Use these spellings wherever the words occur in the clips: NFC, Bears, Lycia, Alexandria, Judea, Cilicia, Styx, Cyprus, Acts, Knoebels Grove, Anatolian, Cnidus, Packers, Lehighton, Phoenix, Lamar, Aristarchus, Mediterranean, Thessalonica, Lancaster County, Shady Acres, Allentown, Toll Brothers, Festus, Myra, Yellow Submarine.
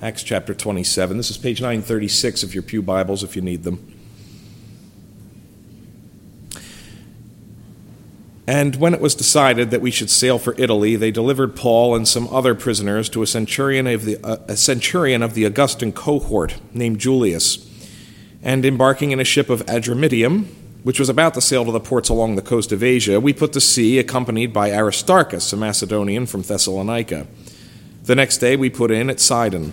Acts chapter 27. This is page 936 of your pew Bibles if you need them. And when it was decided that we should sail for Italy, they delivered Paul and some other prisoners to a centurion of the Augustan cohort named Julius. And embarking in a ship of Adramyttium, which was about to sail to the ports along the coast of Asia, we put to sea, accompanied by Aristarchus, a Macedonian from Thessalonica. The next day we put in at Sidon,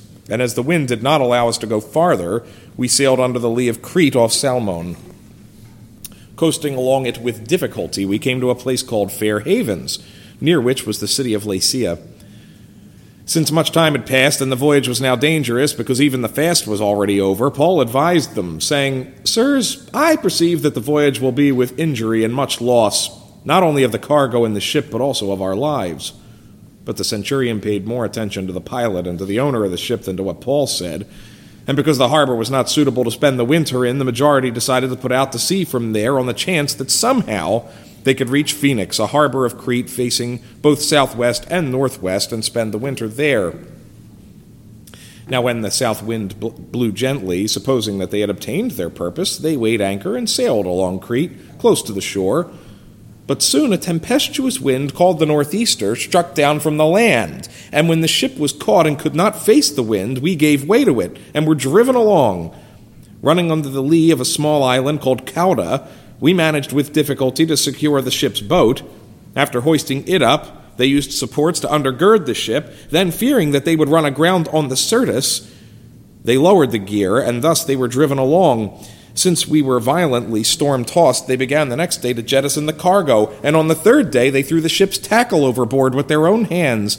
And as the wind did not allow us to go farther, we sailed under the lee of Crete off Salmone. Coasting along it with difficulty, we came to a place called Fair Havens, near which was the city of Lasea. Since much time had passed and the voyage was now dangerous, because even the fast was already over, Paul advised them, saying, "Sirs, I perceive that the voyage will be with injury and much loss, not only of the cargo and the ship, but also of our lives." But the centurion paid more attention to the pilot and to the owner of the ship than to what Paul said. And because the harbor was not suitable to spend the winter in, the majority decided to put out to sea from there on the chance that somehow they could reach Phoenix, a harbor of Crete facing both southwest and northwest, and spend the winter there. Now when the south wind blew gently, supposing that they had obtained their purpose, they weighed anchor and sailed along Crete, close to the shore. But soon a tempestuous wind called the northeaster struck down from the land, and when the ship was caught and could not face the wind, we gave way to it and were driven along. Running under the lee of a small island called Cauda, we managed with difficulty to secure the ship's boat. After hoisting it up, they used supports to undergird the ship. Then, fearing that they would run aground on the Sirtis, they lowered the gear, and thus they were driven along. Since we were violently storm-tossed, they began the next day to jettison the cargo, and on the third day they threw the ship's tackle overboard with their own hands.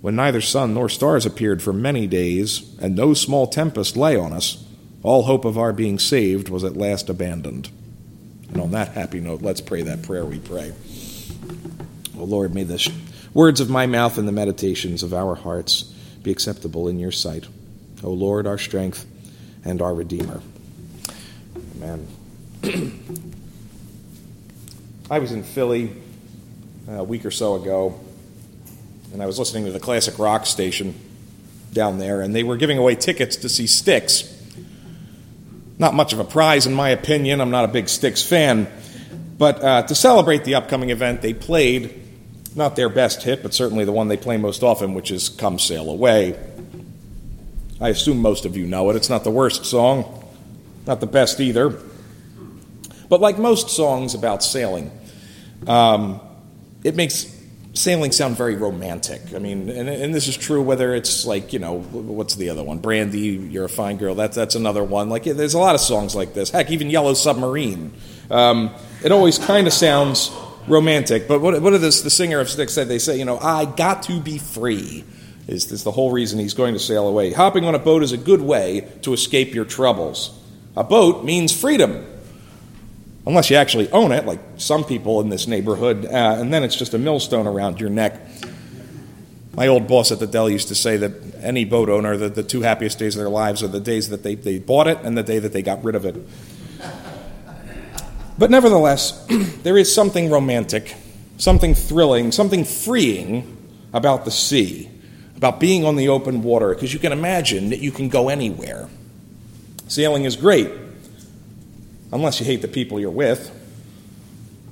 When neither sun nor stars appeared for many days, and no small tempest lay on us, all hope of our being saved was at last abandoned. And on that happy note, let's pray that prayer we pray. O Lord, may the words of my mouth and the meditations of our hearts be acceptable in your sight. O Lord, our strength and our Redeemer. Man, I was in Philly a week or so ago, and I was listening to the classic rock station down there, and they were giving away tickets to see Styx. Not much of a prize, in my opinion. I'm not a big Styx fan. But to celebrate the upcoming event, they played not their best hit, but certainly the one they play most often, which is "Come Sail Away." I assume most of you know it. It's not the worst song. Not the best either. But like most songs about sailing, it makes sailing sound very romantic. I mean, and this is true whether it's like, you know, what's the other one? Brandy, "You're a Fine Girl." That's another one. Like, there's a lot of songs like this. Heck, even "Yellow Submarine." It always kind of sounds romantic. But what did the singer of Styx say? They say, you know, "I got to be free." Is the whole reason he's going to sail away. Hopping on a boat is a good way to escape your troubles. A boat means freedom, unless you actually own it, like some people in this neighborhood, and then it's just a millstone around your neck. My old boss at the deli used to say that any boat owner, the two happiest days of their lives are the days that they bought it and the day that they got rid of it. But nevertheless, there is something romantic, something thrilling, something freeing about the sea, about being on the open water, because you can imagine that you can go anywhere. Sailing is great, unless you hate the people you're with,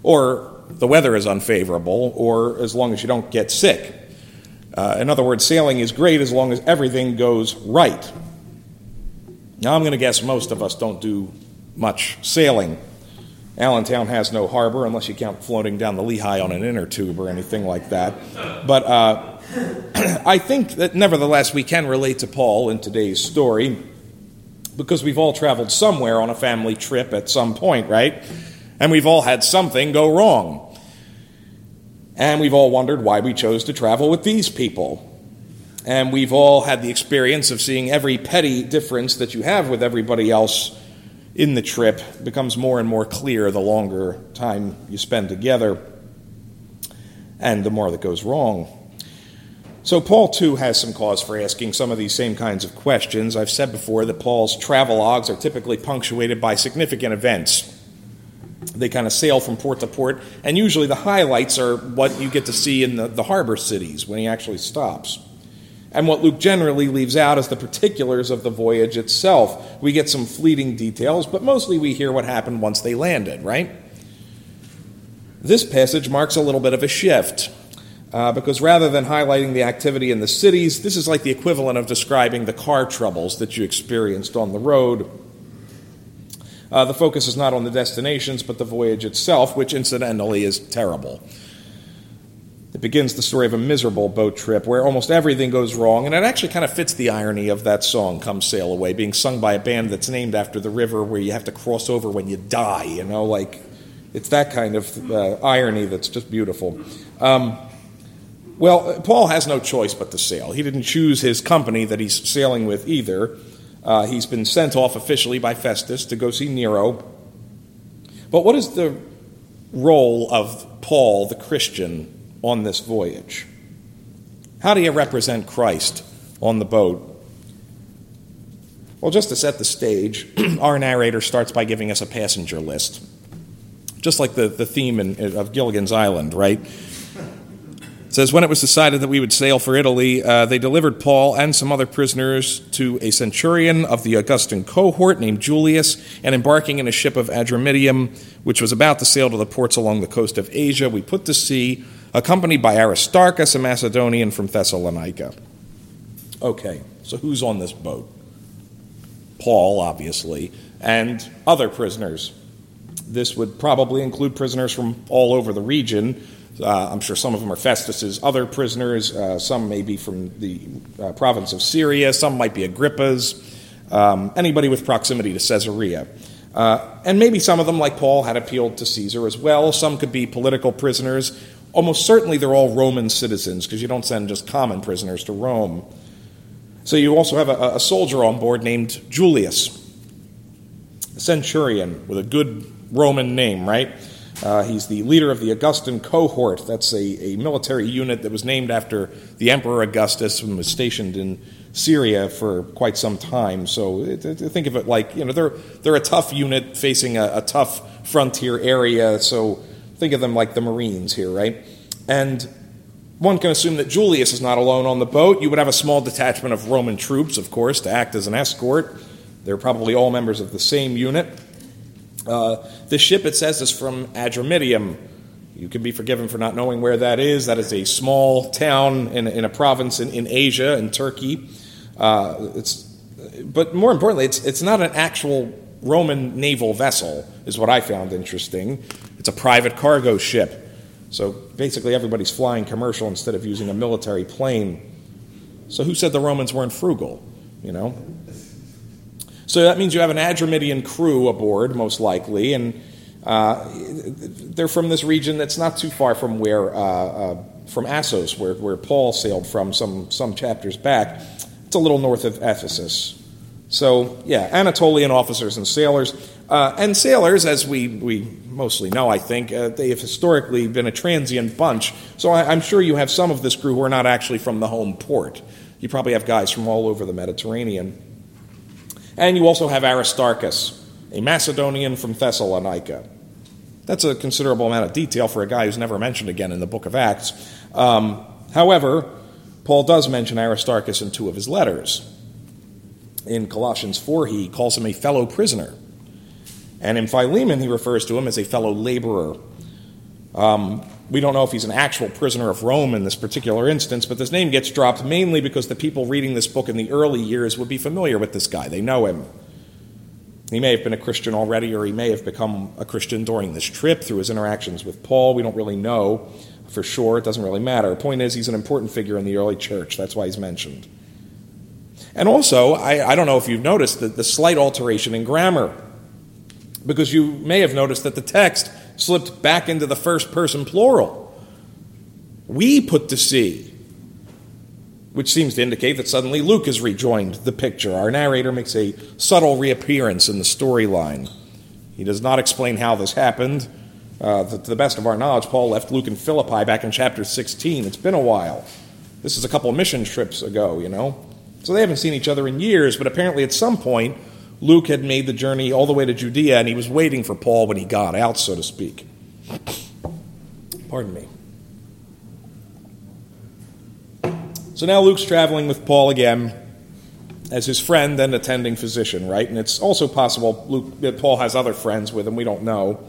or the weather is unfavorable, or as long as you don't get sick. In other words, sailing is great as long as everything goes right. Now, I'm going to guess most of us don't do much sailing. Allentown has no harbor, unless you count floating down the Lehigh on an inner tube or anything like that. But I think that, nevertheless, we can relate to Paul in today's story, because we've all traveled somewhere on a family trip at some point, right? And we've all had something go wrong. And we've all wondered why we chose to travel with these people. And we've all had the experience of seeing every petty difference that you have with everybody else in the trip. It becomes more and more clear the longer time you spend together and the more that goes wrong. So Paul, too, has some cause for asking some of these same kinds of questions. I've said before that Paul's travelogues are typically punctuated by significant events. They kind of sail from port to port, and usually the highlights are what you get to see in the harbor cities when he actually stops. And what Luke generally leaves out is the particulars of the voyage itself. We get some fleeting details, but mostly we hear what happened once they landed, right? This passage marks a little bit of a shift. Because rather than highlighting the activity in the cities, this is like the equivalent of describing the car troubles that you experienced on the road. The focus is not on the destinations, but the voyage itself, which incidentally is terrible. It begins the story of a miserable boat trip where almost everything goes wrong, and it actually kind of fits the irony of that song, Come Sail Away, being sung by a band that's named after the river where you have to cross over when you die, you know, like it's that kind of irony that's just beautiful. Well, Paul has no choice but to sail. He didn't choose his company that he's sailing with either. He's been sent off officially by Festus to go see Nero. But what is the role of Paul, the Christian, on this voyage? How do you represent Christ on the boat? Well, just to set the stage, our narrator starts by giving us a passenger list. Just like the theme of Gilligan's Island, right? It says, when it was decided that we would sail for Italy, they delivered Paul and some other prisoners to a centurion of the Augustan cohort named Julius, and embarking in a ship of Adramyttium, which was about to sail to the ports along the coast of Asia, we put to sea, accompanied by Aristarchus, a Macedonian from Thessalonica. Okay, so who's on this boat? Paul, obviously, and other prisoners. This would probably include prisoners from all over the region. I'm sure some of them are Festus's other prisoners. Some may be from the province of Syria. Some might be Agrippa's. Anybody with proximity to Caesarea. And maybe some of them, like Paul, had appealed to Caesar as well. Some could be political prisoners. Almost certainly they're all Roman citizens, because you don't send just common prisoners to Rome. So you also have a soldier on board named Julius, a centurion with a good Roman name, right? He's the leader of the Augustan cohort. That's a military unit that was named after the Emperor Augustus and was stationed in Syria for quite some time. So think of it like, you know, they're a tough unit facing a tough frontier area. So think of them like the Marines here, right? And one can assume that Julius is not alone on the boat. You would have a small detachment of Roman troops, of course, to act as an escort. They're probably all members of the same unit. The ship, it says, is from Adramyttium. You can be forgiven for not knowing where that is. That is a small town in a province in Asia, in Turkey. But more importantly, it's not an actual Roman naval vessel, is what I found interesting. It's a private cargo ship. So basically everybody's flying commercial instead of using a military plane. So who said the Romans weren't frugal, you know? So that means you have an Adramyttian crew aboard, most likely, and they're from this region that's not too far from where from Assos, where Paul sailed from some chapters back. It's a little north of Ephesus. So, yeah, Anatolian officers and sailors. And sailors, as we mostly know, I think, they have historically been a transient bunch. So I'm sure you have some of this crew who are not actually from the home port. You probably have guys from all over the Mediterranean. And you also have Aristarchus, a Macedonian from Thessalonica. That's a considerable amount of detail for a guy who's never mentioned again in the book of Acts. However, Paul does mention Aristarchus in two of his letters. In Colossians 4, he calls him a fellow prisoner. And in Philemon, he refers to him as a fellow laborer. We don't know if he's an actual prisoner of Rome in this particular instance, but this name gets dropped mainly because the people reading this book in the early years would be familiar with this guy. They know him. He may have been a Christian already, or he may have become a Christian during this trip through his interactions with Paul. We don't really know for sure. It doesn't really matter. The point is, he's an important figure in the early church. That's why he's mentioned. And also, I don't know if you've noticed the slight alteration in grammar, because you may have noticed that the text slipped back into the first person plural. We put to sea. which seems to indicate that suddenly Luke has rejoined the picture. Our narrator makes a subtle reappearance in the storyline. He does not explain how this happened. To the best of our knowledge, Paul left Luke in Philippi back in chapter 16. It's been a while. This is a couple of mission trips ago, you know. So they haven't seen each other in years, but apparently at some point, Luke had made the journey all the way to Judea, and he was waiting for Paul when he got out, so to speak. Pardon me. So now Luke's traveling with Paul again as his friend and attending physician, right? And it's also possible that Paul has other friends with him. We don't know.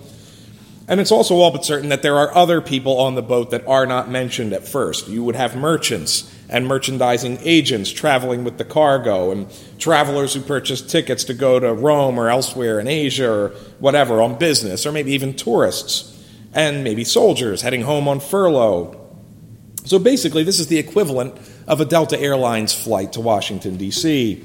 And it's also all but certain that there are other people on the boat that are not mentioned at first. You would have merchants and merchandising agents traveling with the cargo and travelers who purchase tickets to go to Rome or elsewhere in Asia or whatever on business, or maybe even tourists and maybe soldiers heading home on furlough. So basically, this is the equivalent of a Delta Airlines flight to Washington, D.C.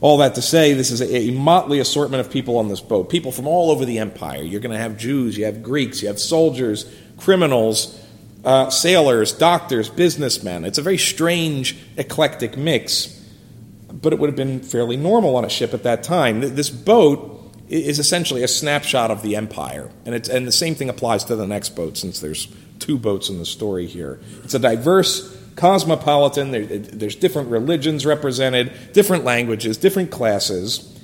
All that to say, this is a motley assortment of people on this boat, people from all over the empire. You're going to have Jews, you have Greeks, you have soldiers, criminals, sailors, doctors, businessmen. It's a very strange, eclectic mix, but it would have been fairly normal on a ship at that time. This boat is essentially a snapshot of the empire, and the same thing applies to the next boat since there's two boats in the story here. It's a diverse, cosmopolitan, there's different religions represented, different languages, different classes.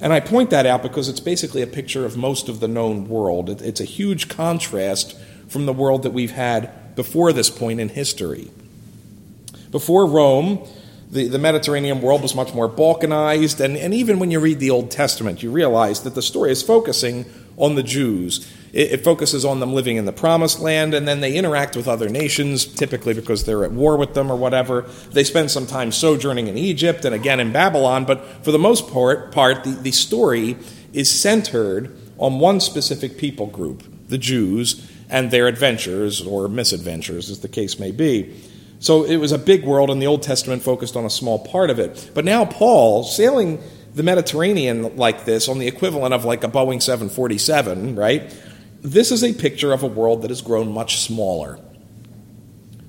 And I point that out because it's basically a picture of most of the known world. It's a huge contrast from the world that we've had before this point in history. Before Rome, the Mediterranean world was much more balkanized, and even when you read the Old Testament, you realize that the story is focusing on the Jews. It focuses on them living in the Promised Land, and then they interact with other nations, typically because they're at war with them or whatever. They spend some time sojourning in Egypt and again in Babylon, but for the most part the story is centered on one specific people group, the Jews, and their adventures or misadventures, as the case may be. So it was a big world, and the Old Testament focused on a small part of it. But now Paul, sailing the Mediterranean like this, on the equivalent of like a Boeing 747, right? This is a picture of a world that has grown much smaller.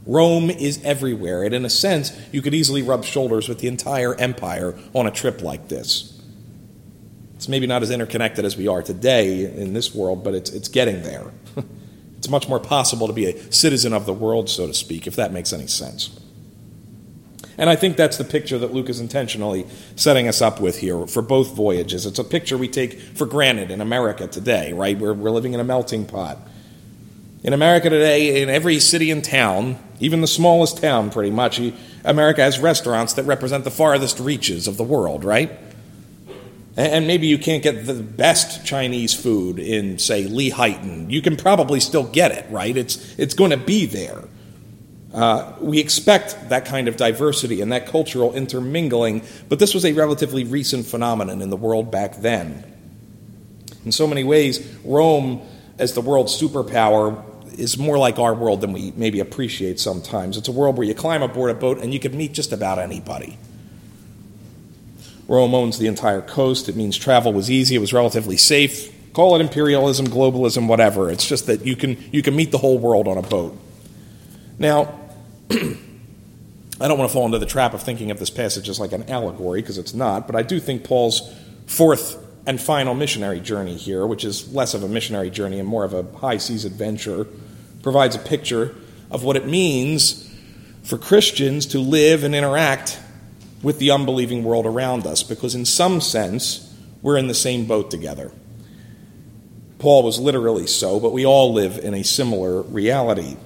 Rome is everywhere, and in a sense, you could easily rub shoulders with the entire empire on a trip like this. It's maybe not as interconnected as we are today in this world, but it's getting there. It's much more possible to be a citizen of the world, so to speak, if that makes any sense. And I think that's the picture that Luke is intentionally setting us up with here for both voyages. It's a picture we take for granted in America today, right? We're living in a melting pot. In America today, in every city and town, even the smallest town pretty much, America has restaurants that represent the farthest reaches of the world, right? And maybe you can't get the best Chinese food in, say, Lehighton. You can probably still get it, right? It's going to be there. We expect that kind of diversity and that cultural intermingling, but this was a relatively recent phenomenon in the world back then. In so many ways, Rome, as the world's superpower, is more like our world than we maybe appreciate sometimes. It's a world where you climb aboard a boat and you can meet just about anybody. Rome owns the entire coast. It means travel was easy. It was relatively safe. Call it imperialism, globalism, whatever. It's just that you can meet the whole world on a boat. Now, I don't want to fall into the trap of thinking of this passage as like an allegory, because it's not, but I do think Paul's fourth and final missionary journey here, which is less of a missionary journey and more of a high seas adventure, provides a picture of what it means for Christians to live and interact with the unbelieving world around us, because in some sense, we're in the same boat together. Paul was literally so, but we all live in a similar reality.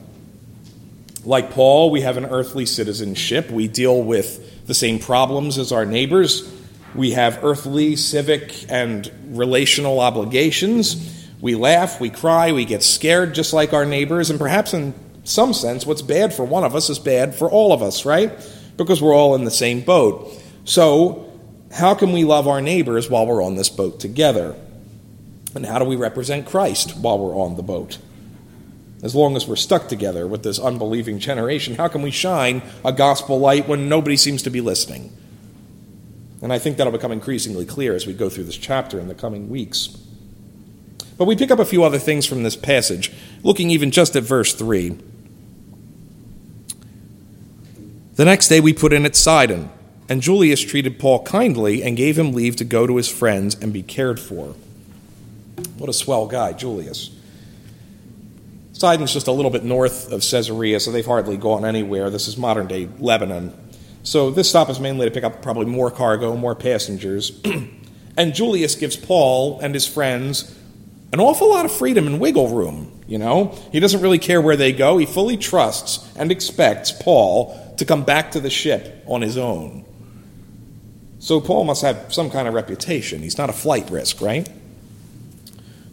Like Paul, we have an earthly citizenship. We deal with the same problems as our neighbors. We have earthly, civic, and relational obligations. We laugh, we cry, we get scared just like our neighbors. And perhaps in some sense, what's bad for one of us is bad for all of us, right? Because we're all in the same boat. So how can we love our neighbors while we're on this boat together? And how do we represent Christ while we're on the boat? As long as we're stuck together with this unbelieving generation, how can we shine a gospel light when nobody seems to be listening? And I think that'll become increasingly clear as we go through this chapter in the coming weeks. But we pick up a few other things from this passage, looking even just at verse 3. The next day we put in at Sidon, and Julius treated Paul kindly and gave him leave to go to his friends and be cared for. What a swell guy, Julius. Sidon's just a little bit north of Caesarea, so they've hardly gone anywhere. This is modern-day Lebanon. So this stop is mainly to pick up probably more cargo, more passengers. And Julius gives Paul and his friends an awful lot of freedom and wiggle room, you know. He doesn't really care where they go. He fully trusts and expects Paul to come back to the ship on his own. So Paul must have some kind of reputation. He's not a flight risk, right?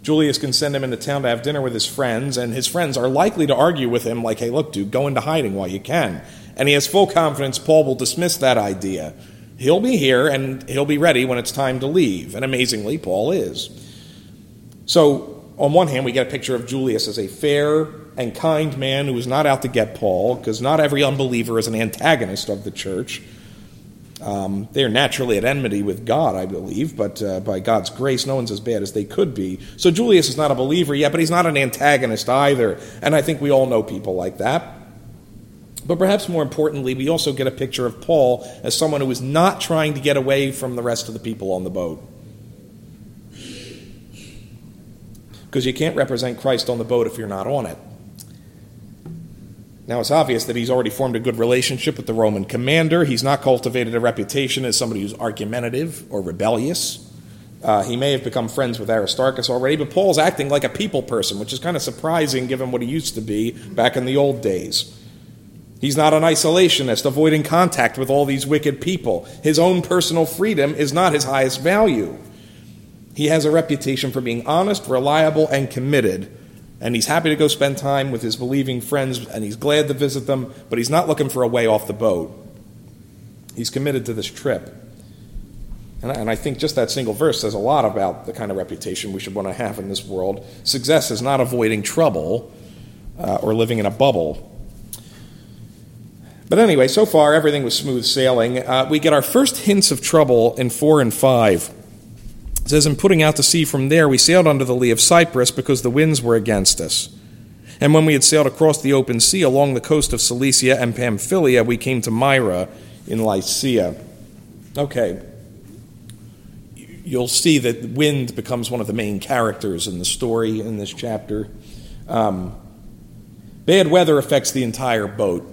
Julius can send him into town to have dinner with his friends, and his friends are likely to argue with him like, hey, look, dude, go into hiding while you can. And he has full confidence Paul will dismiss that idea. He'll be here, and he'll be ready when it's time to leave. And amazingly, Paul is. So, on one hand, we get a picture of Julius as a fair and kind man who is not out to get Paul, because not every unbeliever is an antagonist of the church. They are naturally at enmity with God, I believe, but by God's grace, no one's as bad as they could be. So Julius is not a believer yet, but he's not an antagonist either. And I think we all know people like that. But perhaps more importantly, we also get a picture of Paul as someone who is not trying to get away from the rest of the people on the boat. Because you can't represent Christ on the boat if you're not on it. Now, it's obvious that he's already formed a good relationship with the Roman commander. He's not cultivated a reputation as somebody who's argumentative or rebellious. He may have become friends with Aristarchus already, but Paul's acting like a people person, which is kind of surprising given what he used to be back in the old days. He's not an isolationist, avoiding contact with all these wicked people. His own personal freedom is not his highest value. He has a reputation for being honest, reliable, and committed. And he's happy to go spend time with his believing friends, and he's glad to visit them, but he's not looking for a way off the boat. He's committed to this trip. And I think just that single verse says a lot about the kind of reputation we should want to have in this world. Success is not avoiding trouble or living in a bubble. But anyway, so far everything was smooth sailing. We get our first hints of trouble in 4 and 5. It says, "And putting out to sea from there, we sailed under the lee of Cyprus because the winds were against us. And when we had sailed across the open sea along the coast of Cilicia and Pamphylia, we came to Myra in Lycia." Okay. You'll see that wind becomes one of the main characters in the story in this chapter. Bad weather affects the entire boat.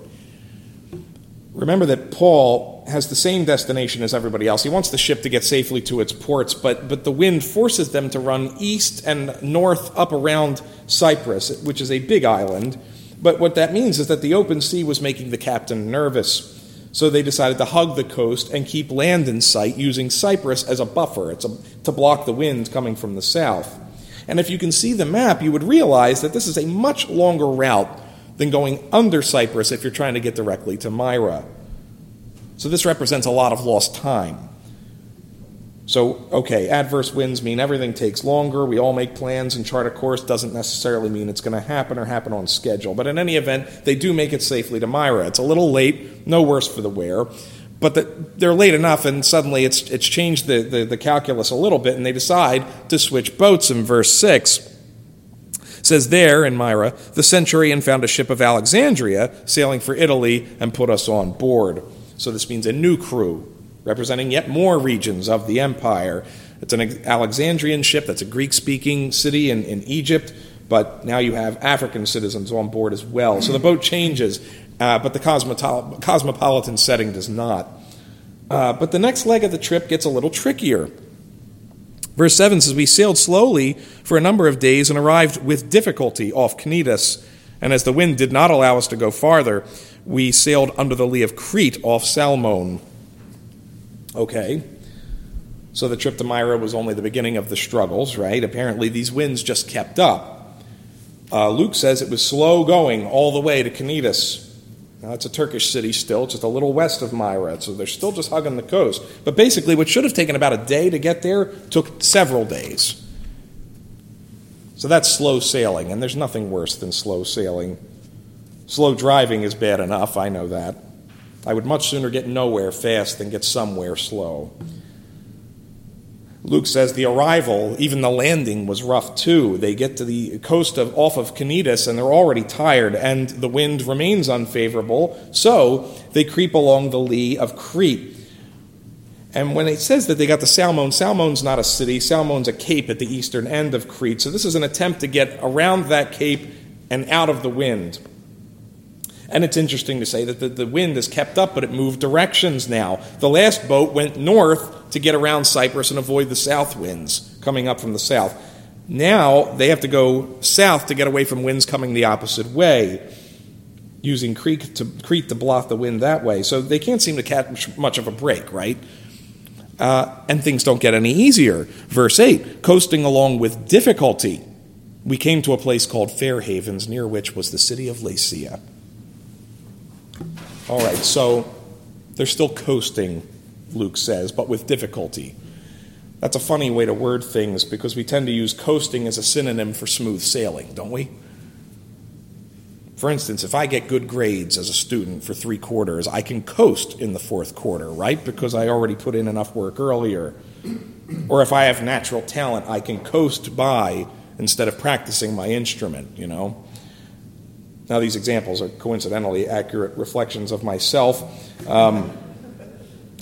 Remember that Paul has the same destination as everybody else. He wants the ship to get safely to its ports, but the wind forces them to run east and north up around Cyprus, which is a big island. But what that means is that the open sea was making the captain nervous. So they decided to hug the coast and keep land in sight using Cyprus as a buffer to block the wind coming from the south. And if you can see the map, you would realize that this is a much longer route than going under Cyprus if you're trying to get directly to Myra. So this represents a lot of lost time. So, okay, adverse winds mean everything takes longer. We all make plans and chart a course. Doesn't necessarily mean it's going to happen or happen on schedule. But in any event, they do make it safely to Myra. It's a little late, no worse for the wear. But they're late enough, and suddenly it's changed the calculus a little bit, and they decide to switch boats in verse 6. Says, "There, in Myra, the centurion found a ship of Alexandria sailing for Italy and put us on board." So this means a new crew representing yet more regions of the empire. It's an Alexandrian ship. That's a Greek-speaking city in Egypt, but now you have African citizens on board as well. So the boat changes, but the cosmopolitan setting does not. But the next leg of the trip gets a little trickier. Verse 7 says, "We sailed slowly for a number of days and arrived with difficulty off Cnidus. And as the wind did not allow us to go farther, we sailed under the lee of Crete off Salmone." Okay. So the trip to Myra was only the beginning of the struggles, right? Apparently these winds just kept up. Luke says it was slow going all the way to Cnidus. Now, it's a Turkish city still, just a little west of Myra, so they're still just hugging the coast. But basically, what should have taken about a day to get there took several days. So that's slow sailing, and there's nothing worse than slow sailing. Slow driving is bad enough, I know that. I would much sooner get nowhere fast than get somewhere slow. Luke says the arrival, even the landing, was rough too. They get to the coast off of Cnidus, and they're already tired, and the wind remains unfavorable, so they creep along the lee of Crete. And when it says that they got to Salmone, Salmone's not a city. Salmone's a cape at the eastern end of Crete. So this is an attempt to get around that cape and out of the wind. And it's interesting to say that the wind is kept up, but it moved directions now. The last boat went north to get around Cyprus and avoid the south winds coming up from the south. Now they have to go south to get away from winds coming the opposite way, using Crete to block the wind that way. So they can't seem to catch much of a break, right? And things don't get any easier. Verse 8, coasting along with difficulty, we came to a place called Fair Havens, near which was the city of Lycia. All right, so they're still coasting, Luke says, but with difficulty. That's a funny way to word things, because we tend to use coasting as a synonym for smooth sailing, don't we? For instance, if I get good grades as a student for 3 quarters, I can coast in the 4th quarter, right? Because I already put in enough work earlier. Or if I have natural talent, I can coast by instead of practicing my instrument, you know? Now, these examples are coincidentally accurate reflections of myself. I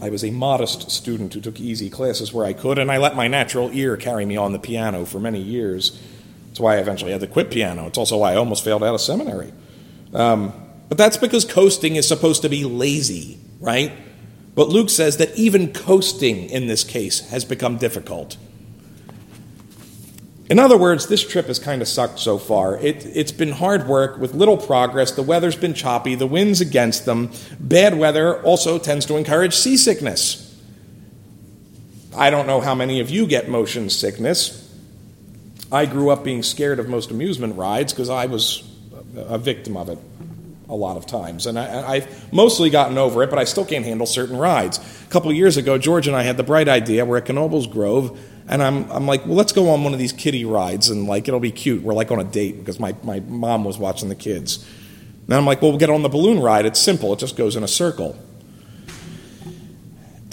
was a modest student who took easy classes where I could, and I let my natural ear carry me on the piano for many years. That's why I eventually had to quit piano. It's also why I almost failed out of seminary. But that's because coasting is supposed to be lazy, right? But Luke says that even coasting in this case has become difficult. In other words, this trip has kind of sucked so far. It's been hard work with little progress. The weather's been choppy. The wind's against them. Bad weather also tends to encourage seasickness. I don't know how many of you get motion sickness. I grew up being scared of most amusement rides because I was a victim of it a lot of times. And I've mostly gotten over it, but I still can't handle certain rides. A couple years ago, George and I had the bright idea. We're at Knoebels Grove, and I'm like, well, let's go on one of these kiddie rides, and like it'll be cute. We're like on a date because my mom was watching the kids. And I'm like, well, we'll get on the balloon ride. It's simple. It just goes in a circle.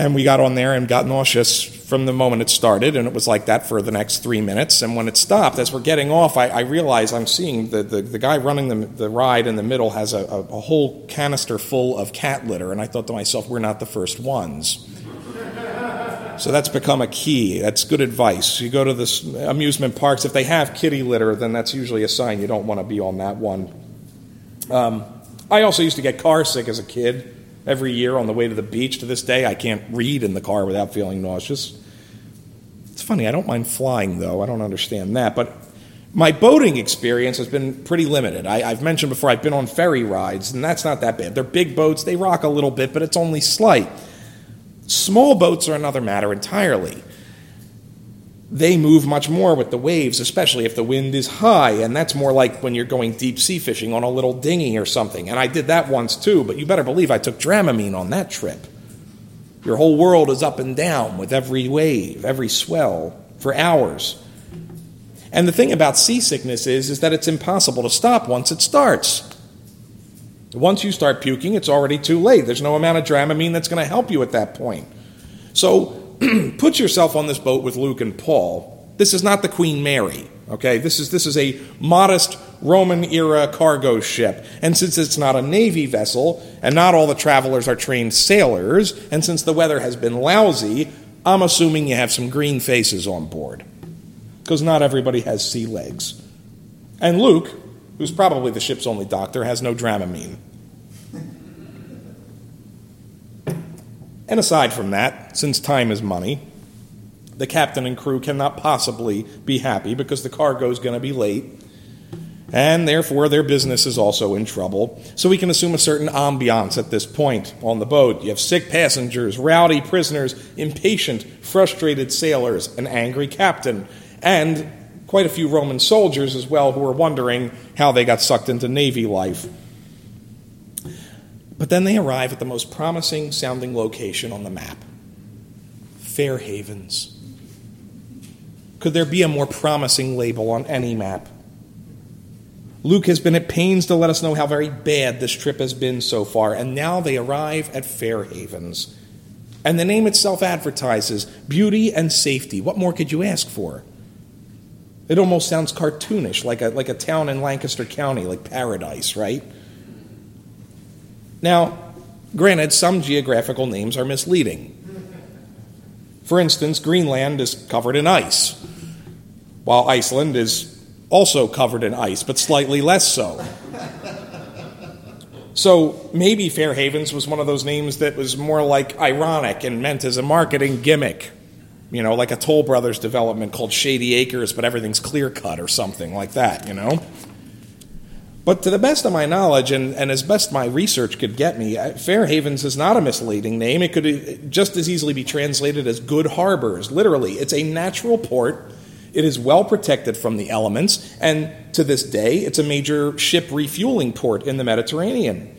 And we got on there and got nauseous from the moment it started, and it was like that for the next 3 minutes. And when it stopped, as we're getting off, I realize I'm seeing the guy running the ride in the middle has a whole canister full of cat litter, and I thought to myself, we're not the first ones. So that's become a key. That's good advice. You go to the amusement parks, if they have kitty litter, then that's usually a sign you don't want to be on that one. I also used to get car sick as a kid. Every year on the way to the beach, to this day, I can't read in the car without feeling nauseous. It's funny, I don't mind flying, though. I don't understand that. But my boating experience has been pretty limited. I've mentioned before I've been on ferry rides, and that's not that bad. They're big boats. They rock a little bit, but it's only slight. Small boats are another matter entirely. They move much more with the waves, especially if the wind is high, and that's more like when you're going deep sea fishing on a little dinghy or something. And I did that once too, but you better believe I took Dramamine on that trip. Your whole world is up and down with every wave, every swell, for hours. And the thing about seasickness is that it's impossible to stop once it starts. Once you start puking, it's already too late. There's no amount of Dramamine that's going to help you at that point. So put yourself on this boat with Luke and Paul. This is not the Queen Mary, okay? This is a modest Roman-era cargo ship. And since it's not a navy vessel, and not all the travelers are trained sailors, and since the weather has been lousy, I'm assuming you have some green faces on board, because not everybody has sea legs. And Luke, who's probably the ship's only doctor, has no Dramamine. And aside from that, since time is money, the captain and crew cannot possibly be happy because the cargo is going to be late, and therefore their business is also in trouble. So we can assume a certain ambiance at this point on the boat. You have sick passengers, rowdy prisoners, impatient, frustrated sailors, an angry captain, and quite a few Roman soldiers as well who are wondering how they got sucked into Navy life. But then they arrive at the most promising-sounding location on the map, Fair Havens. Could there be a more promising label on any map? Luke has been at pains to let us know how very bad this trip has been so far, and now they arrive at Fair Havens. And the name itself advertises beauty and safety. What more could you ask for? It almost sounds cartoonish, like a town in Lancaster County, like Paradise, right? Now, granted, some geographical names are misleading. For instance, Greenland is covered in ice, while Iceland is also covered in ice, but slightly less so. So maybe Fair Havens was one of those names that was more like ironic and meant as a marketing gimmick. You know, like a Toll Brothers development called Shady Acres, but everything's clear-cut or something like that, you know? But to the best of my knowledge, and as best my research could get me, Fair Havens is not a misleading name. It could just as easily be translated as Good Harbors. Literally, it's a natural port. It is well protected from the elements, and to this day, it's a major ship refueling port in the Mediterranean.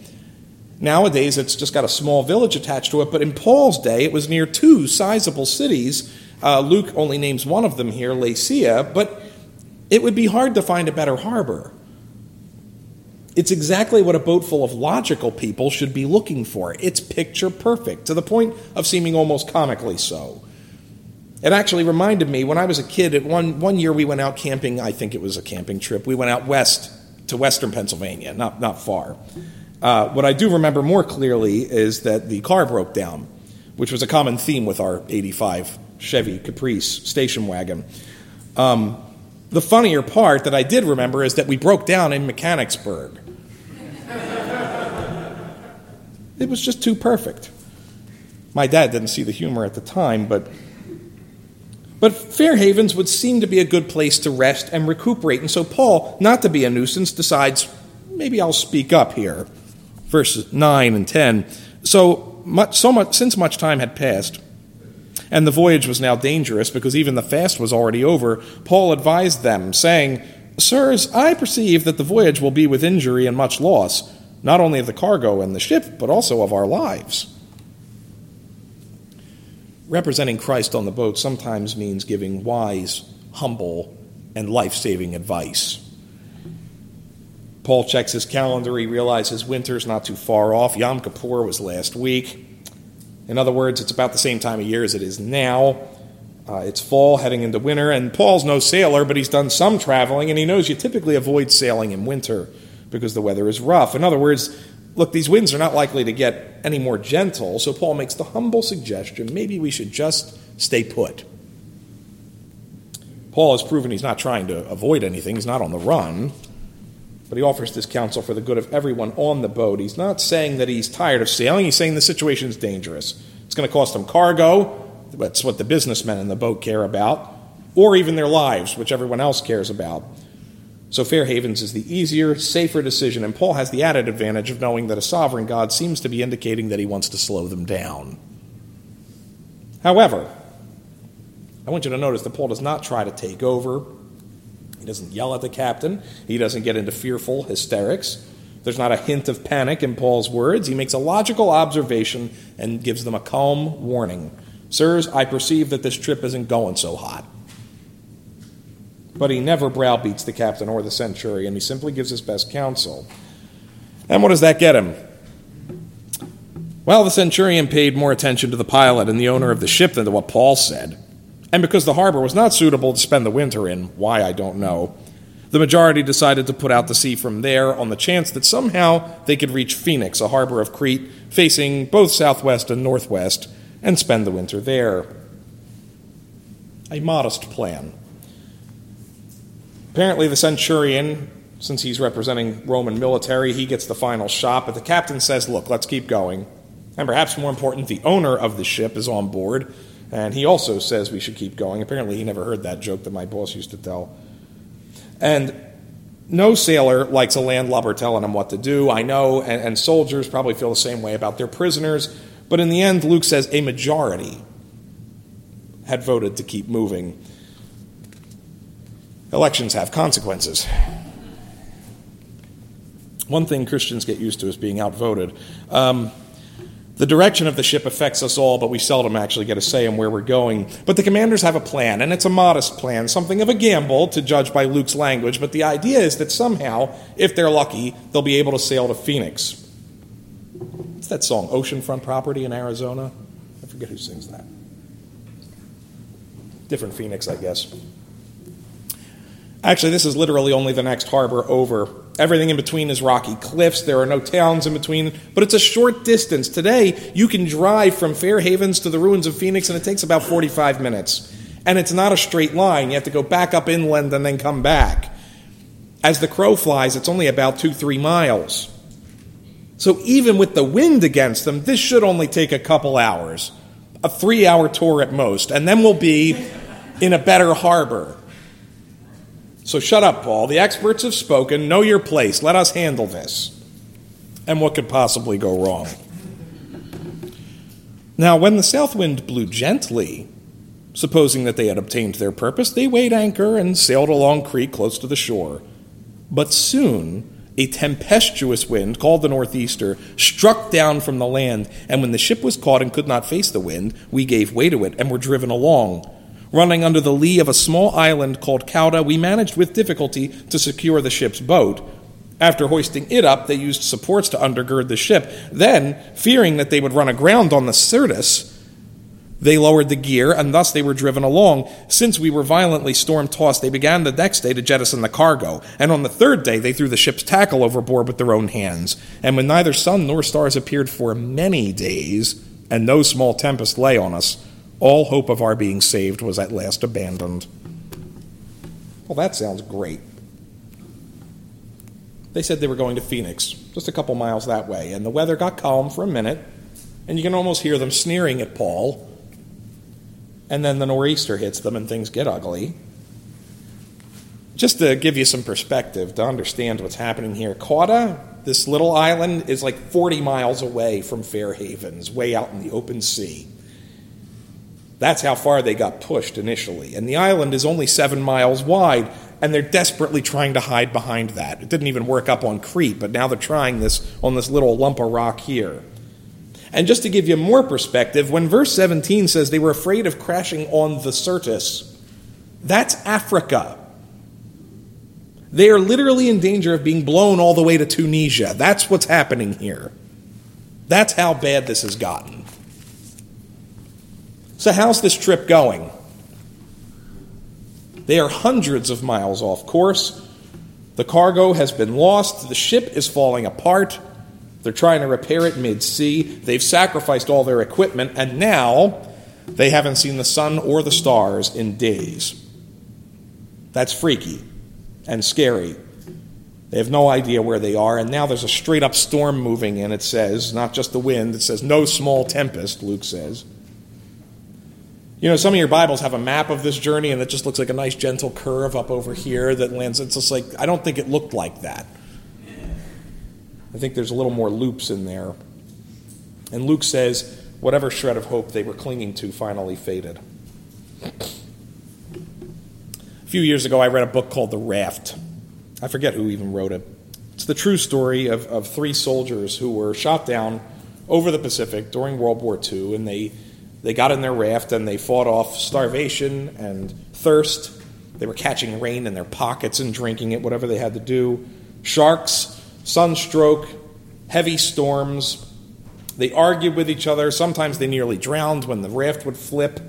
Nowadays, it's just got a small village attached to it, but in Paul's day, it was near two sizable cities. Luke only names one of them here, Lasea, but it would be hard to find a better harbor. It's exactly what a boat full of logical people should be looking for. It's picture perfect, to the point of seeming almost comically so. It actually reminded me, when I was a kid, at one year we went out camping. I think it was a camping trip. We went out west to western Pennsylvania, not far. What I do remember more clearly is that the car broke down, which was a common theme with our 85 Chevy Caprice station wagon. The funnier part that I did remember is that we broke down in Mechanicsburg. It was just too perfect. My dad didn't see the humor at the time, But Fair Havens would seem to be a good place to rest and recuperate. And so Paul, not to be a nuisance, decides, maybe I'll speak up here. Verses 9 and 10. Since much time had passed, and the voyage was now dangerous, because even the fast was already over, Paul advised them, saying, "Sirs, I perceive that the voyage will be with injury and much loss, not only of the cargo and the ship, but also of our lives." Representing Christ on the boat sometimes means giving wise, humble, and life-saving advice. Paul checks his calendar. He realizes winter's not too far off. Yom Kippur was last week. In other words, it's about the same time of year as it is now. It's fall heading into winter, and Paul's no sailor, but he's done some traveling, and he knows you typically avoid sailing in winter because the weather is rough. In other words, look, these winds are not likely to get any more gentle, so Paul makes the humble suggestion, maybe we should just stay put. Paul has proven he's not trying to avoid anything. He's not on the run, but he offers this counsel for the good of everyone on the boat. He's not saying that he's tired of sailing. He's saying the situation's dangerous. It's going to cost them cargo. That's what the businessmen in the boat care about, or even their lives, which everyone else cares about. So Fair Havens is the easier, safer decision, and Paul has the added advantage of knowing that a sovereign God seems to be indicating that he wants to slow them down. However, I want you to notice that Paul does not try to take over. He doesn't yell at the captain. He doesn't get into fearful hysterics. There's not a hint of panic in Paul's words. He makes a logical observation and gives them a calm warning. "Sirs, I perceive that this trip isn't going so hot." But he never browbeats the captain or the centurion. He simply gives his best counsel. And what does that get him? Well, the centurion paid more attention to the pilot and the owner of the ship than to what Paul said. And because the harbor was not suitable to spend the winter in, why I don't know, the majority decided to put out to sea from there on the chance that somehow they could reach Phoenix, a harbor of Crete, facing both southwest and northwest, and spend the winter there. A modest plan. Apparently the centurion, since he's representing Roman military, he gets the final shot, but the captain says, "Look, let's keep going." And perhaps more important, the owner of the ship is on board, and he also says we should keep going. Apparently he never heard that joke that my boss used to tell. And no sailor likes a landlubber telling him what to do, I know, and soldiers probably feel the same way about their prisoners. But in the end, Luke says a majority had voted to keep moving. Elections have consequences. One thing Christians get used to is being outvoted. The direction of the ship affects us all, but we seldom actually get a say in where we're going. But the commanders have a plan, and it's a modest plan, something of a gamble to judge by Luke's language. But the idea is that somehow, if they're lucky, they'll be able to sail to Phoenix. What's that song, Oceanfront Property in Arizona? forget who sings that. Different Phoenix, I guess. Actually, this is literally only the next harbor over. Everything in between is rocky cliffs. There are no towns in between, but it's a short distance. Today, you can drive from Fair Havens to the ruins of Phoenix, and it takes about 45 minutes. And it's not a straight line. You have to go back up inland and then come back. As the crow flies, it's only about 2-3 miles. So even with the wind against them, this should only take a couple hours, a 3-hour tour at most, and then we'll be in a better harbor. So shut up, Paul. The experts have spoken. Know your place. Let us handle this. And what could possibly go wrong? Now, when the south wind blew gently, supposing that they had obtained their purpose, they weighed anchor and sailed along Crete close to the shore. But soon a tempestuous wind, called the northeaster, struck down from the land, and when the ship was caught and could not face the wind, we gave way to it and were driven along. Running under the lee of a small island called Cauda, we managed with difficulty to secure the ship's boat. After hoisting it up, they used supports to undergird the ship. Then, fearing that they would run aground on the Sirtis, they lowered the gear, and thus they were driven along. Since we were violently storm-tossed, they began the next day to jettison the cargo. And on the third day, they threw the ship's tackle overboard with their own hands. And when neither sun nor stars appeared for many days, and no small tempest lay on us, all hope of our being saved was at last abandoned. Well, that sounds great. They said they were going to Phoenix, just a couple miles that way, and the weather got calm for a minute, and you can almost hear them sneering at Paul. And then the nor'easter hits them and things get ugly. Just to give you some perspective, to understand what's happening here, Cauda, this little island, is like 40 miles away from Fair Havens, way out in the open sea. That's how far they got pushed initially. And the island is only 7 miles wide, and they're desperately trying to hide behind that. It didn't even work up on Crete, but now they're trying this on this little lump of rock here. And just to give you more perspective, when verse 17 says they were afraid of crashing on the Sirtis, that's Africa. They are literally in danger of being blown all the way to Tunisia. That's what's happening here. That's how bad this has gotten. So how's this trip going? They are hundreds of miles off course. The cargo has been lost. The ship is falling apart. They're trying to repair it mid-sea. They've sacrificed all their equipment, and now they haven't seen the sun or the stars in days. That's freaky and scary. They have no idea where they are, and now there's a straight-up storm moving in, it says, not just the wind. It says, no small tempest, Luke says. You know, some of your Bibles have a map of this journey, and it just looks like a nice gentle curve up over here that lands. It's just like, I don't think it looked like that. I think there's a little more loops in there. And Luke says, whatever shred of hope they were clinging to finally faded. A few years ago, I read a book called The Raft. I forget who even wrote it. It's the true story of 3 soldiers who were shot down over the Pacific during World War II, and they got in their raft and they fought off starvation and thirst. They were catching rain in their pockets and drinking it, whatever they had to do. Sharks, sunstroke, heavy storms. They argued with each other. Sometimes they nearly drowned when the raft would flip.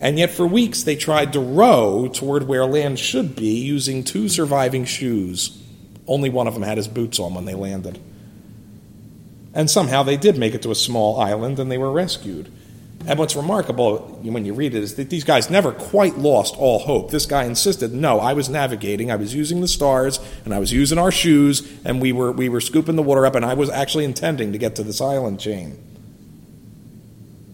And yet for weeks they tried to row toward where land should be using 2 surviving shoes. Only one of them had his boots on when they landed. And somehow they did make it to a small island and they were rescued. And what's remarkable when you read it is that these guys never quite lost all hope. This guy insisted, no, I was navigating, I was using the stars, and I was using our shoes, and we were scooping the water up, and I was actually intending to get to this island chain.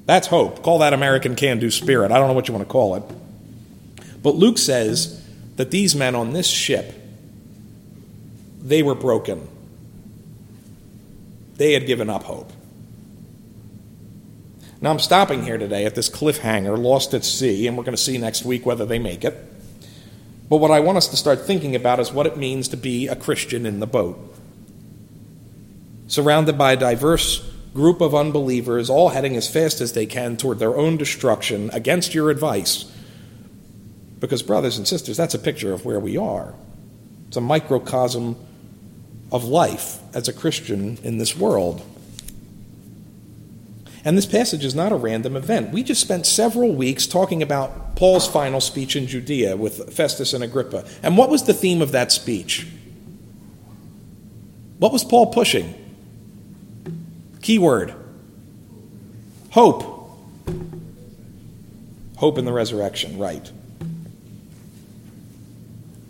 That's hope. Call that American can-do spirit. I don't know what you want to call it. But Luke says that these men on this ship, they were broken. They had given up hope. Now, I'm stopping here today at this cliffhanger, lost at sea, and we're going to see next week whether they make it. But what I want us to start thinking about is what it means to be a Christian in the boat. Surrounded by a diverse group of unbelievers, all heading as fast as they can toward their own destruction, against your advice. Because, brothers and sisters, that's a picture of where we are. It's a microcosm of life as a Christian in this world. And this passage is not a random event. We just spent several weeks talking about Paul's final speech in Judea with Festus and Agrippa. And what was the theme of that speech? What was Paul pushing? Keyword: hope. Hope in the resurrection, right.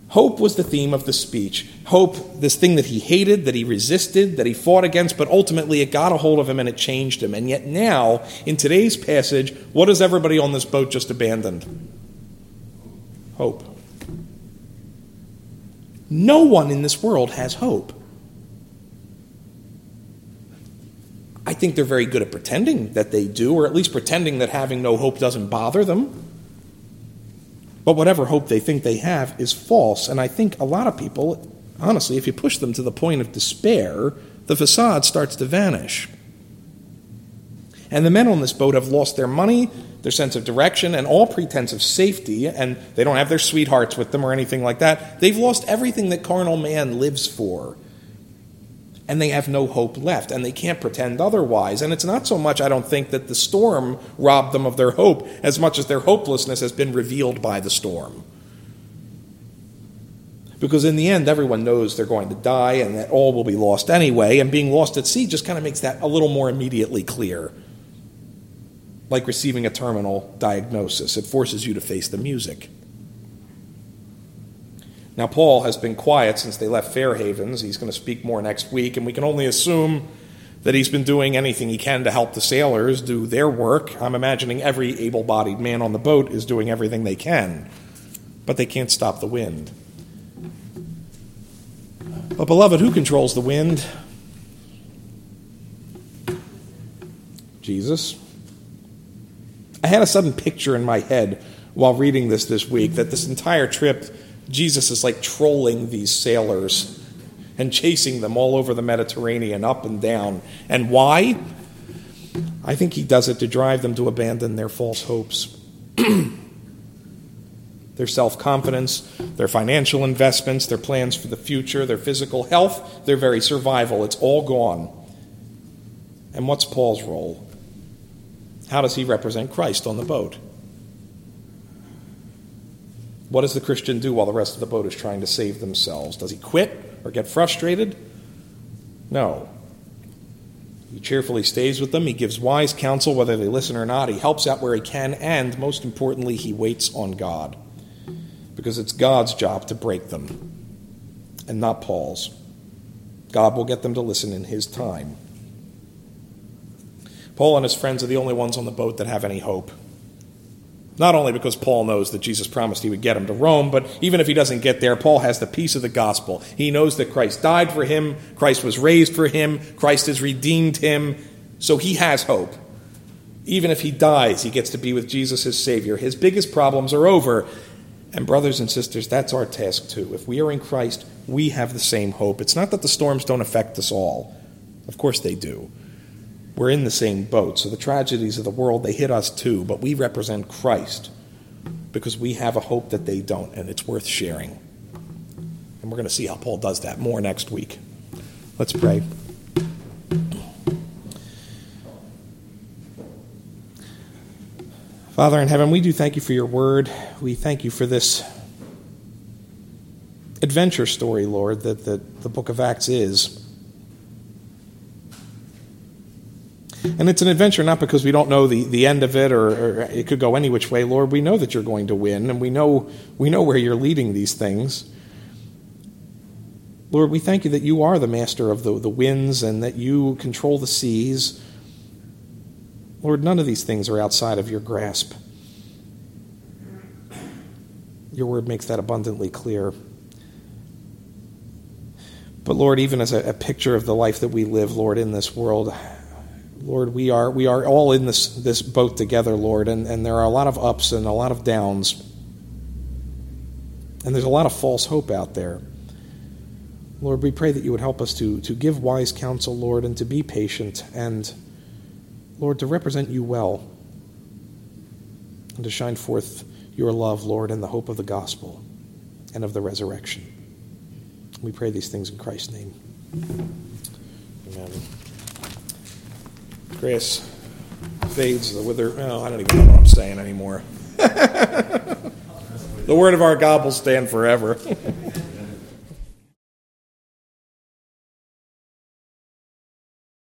Hope was the theme of the speech. Hope, this thing that he hated, that he resisted, that he fought against, but ultimately it got a hold of him and it changed him. And yet now, in today's passage, what has everybody on this boat just abandoned? Hope. No one in this world has hope. I think they're very good at pretending that they do, or at least pretending that having no hope doesn't bother them. But whatever hope they think they have is false. And I think a lot of people, honestly, if you push them to the point of despair, the facade starts to vanish. And the men on this boat have lost their money, their sense of direction, and all pretense of safety, and they don't have their sweethearts with them or anything like that. They've lost everything that carnal man lives for. And they have no hope left, and they can't pretend otherwise. And it's not so much, I don't think, that the storm robbed them of their hope as much as their hopelessness has been revealed by the storm. Because in the end, everyone knows they're going to die and that all will be lost anyway, and being lost at sea just kind of makes that a little more immediately clear. Like receiving a terminal diagnosis. It forces you to face the music. Now, Paul has been quiet since they left Fair Havens. He's going to speak more next week, and we can only assume that he's been doing anything he can to help the sailors do their work. I'm imagining every able-bodied man on the boat is doing everything they can, but they can't stop the wind. But, beloved, who controls the wind? Jesus. I had a sudden picture in my head while reading this week that this entire trip Jesus is like trolling these sailors and chasing them all over the Mediterranean, up and down. And why? I think he does it to drive them to abandon their false hopes. Their self-confidence, their financial investments, their plans for the future, their physical health, their very survival. It's all gone. And what's Paul's role? How does he represent Christ on the boat? What does the Christian do while the rest of the boat is trying to save themselves? Does he quit or get frustrated? No. He cheerfully stays with them. He gives wise counsel, whether they listen or not. He helps out where he can, and most importantly, he waits on God, because it's God's job to break them and not Paul's. God will get them to listen in his time. Paul and his friends are the only ones on the boat that have any hope. Not only because Paul knows that Jesus promised he would get him to Rome, but even if he doesn't get there, Paul has the peace of the gospel. He knows that Christ died for him, Christ was raised for him, Christ has redeemed him, so he has hope. Even if he dies, he gets to be with Jesus, his Savior. His biggest problems are over. And brothers and sisters, that's our task too. If we are in Christ, we have the same hope. It's not that the storms don't affect us all. Of course they do. We're in the same boat, so the tragedies of the world, they hit us too, but we represent Christ because we have a hope that they don't, and it's worth sharing. And we're going to see how Paul does that more next week. Let's pray. Father in heaven, we do thank you for your word. We thank you for this adventure story, Lord, that the book of Acts is. And it's an adventure not because we don't know the end of it, or it could go any which way, Lord. We know that you're going to win, and we know where you're leading these things. Lord, we thank you that you are the master of the winds and that you control the seas. Lord, none of these things are outside of your grasp. Your word makes that abundantly clear. But Lord, even as a picture of the life that we live, Lord, in this world, Lord, we are all in this boat together, Lord, and there are a lot of ups and a lot of downs. And there's a lot of false hope out there. Lord, we pray that you would help us to give wise counsel, Lord, and to be patient, and, Lord, to represent you well and to shine forth your love, Lord, and the hope of the gospel and of the resurrection. We pray these things in Christ's name. Amen. Grace. fades the wither. Oh, I don't even know what I'm saying anymore. The word of our God will stand forever.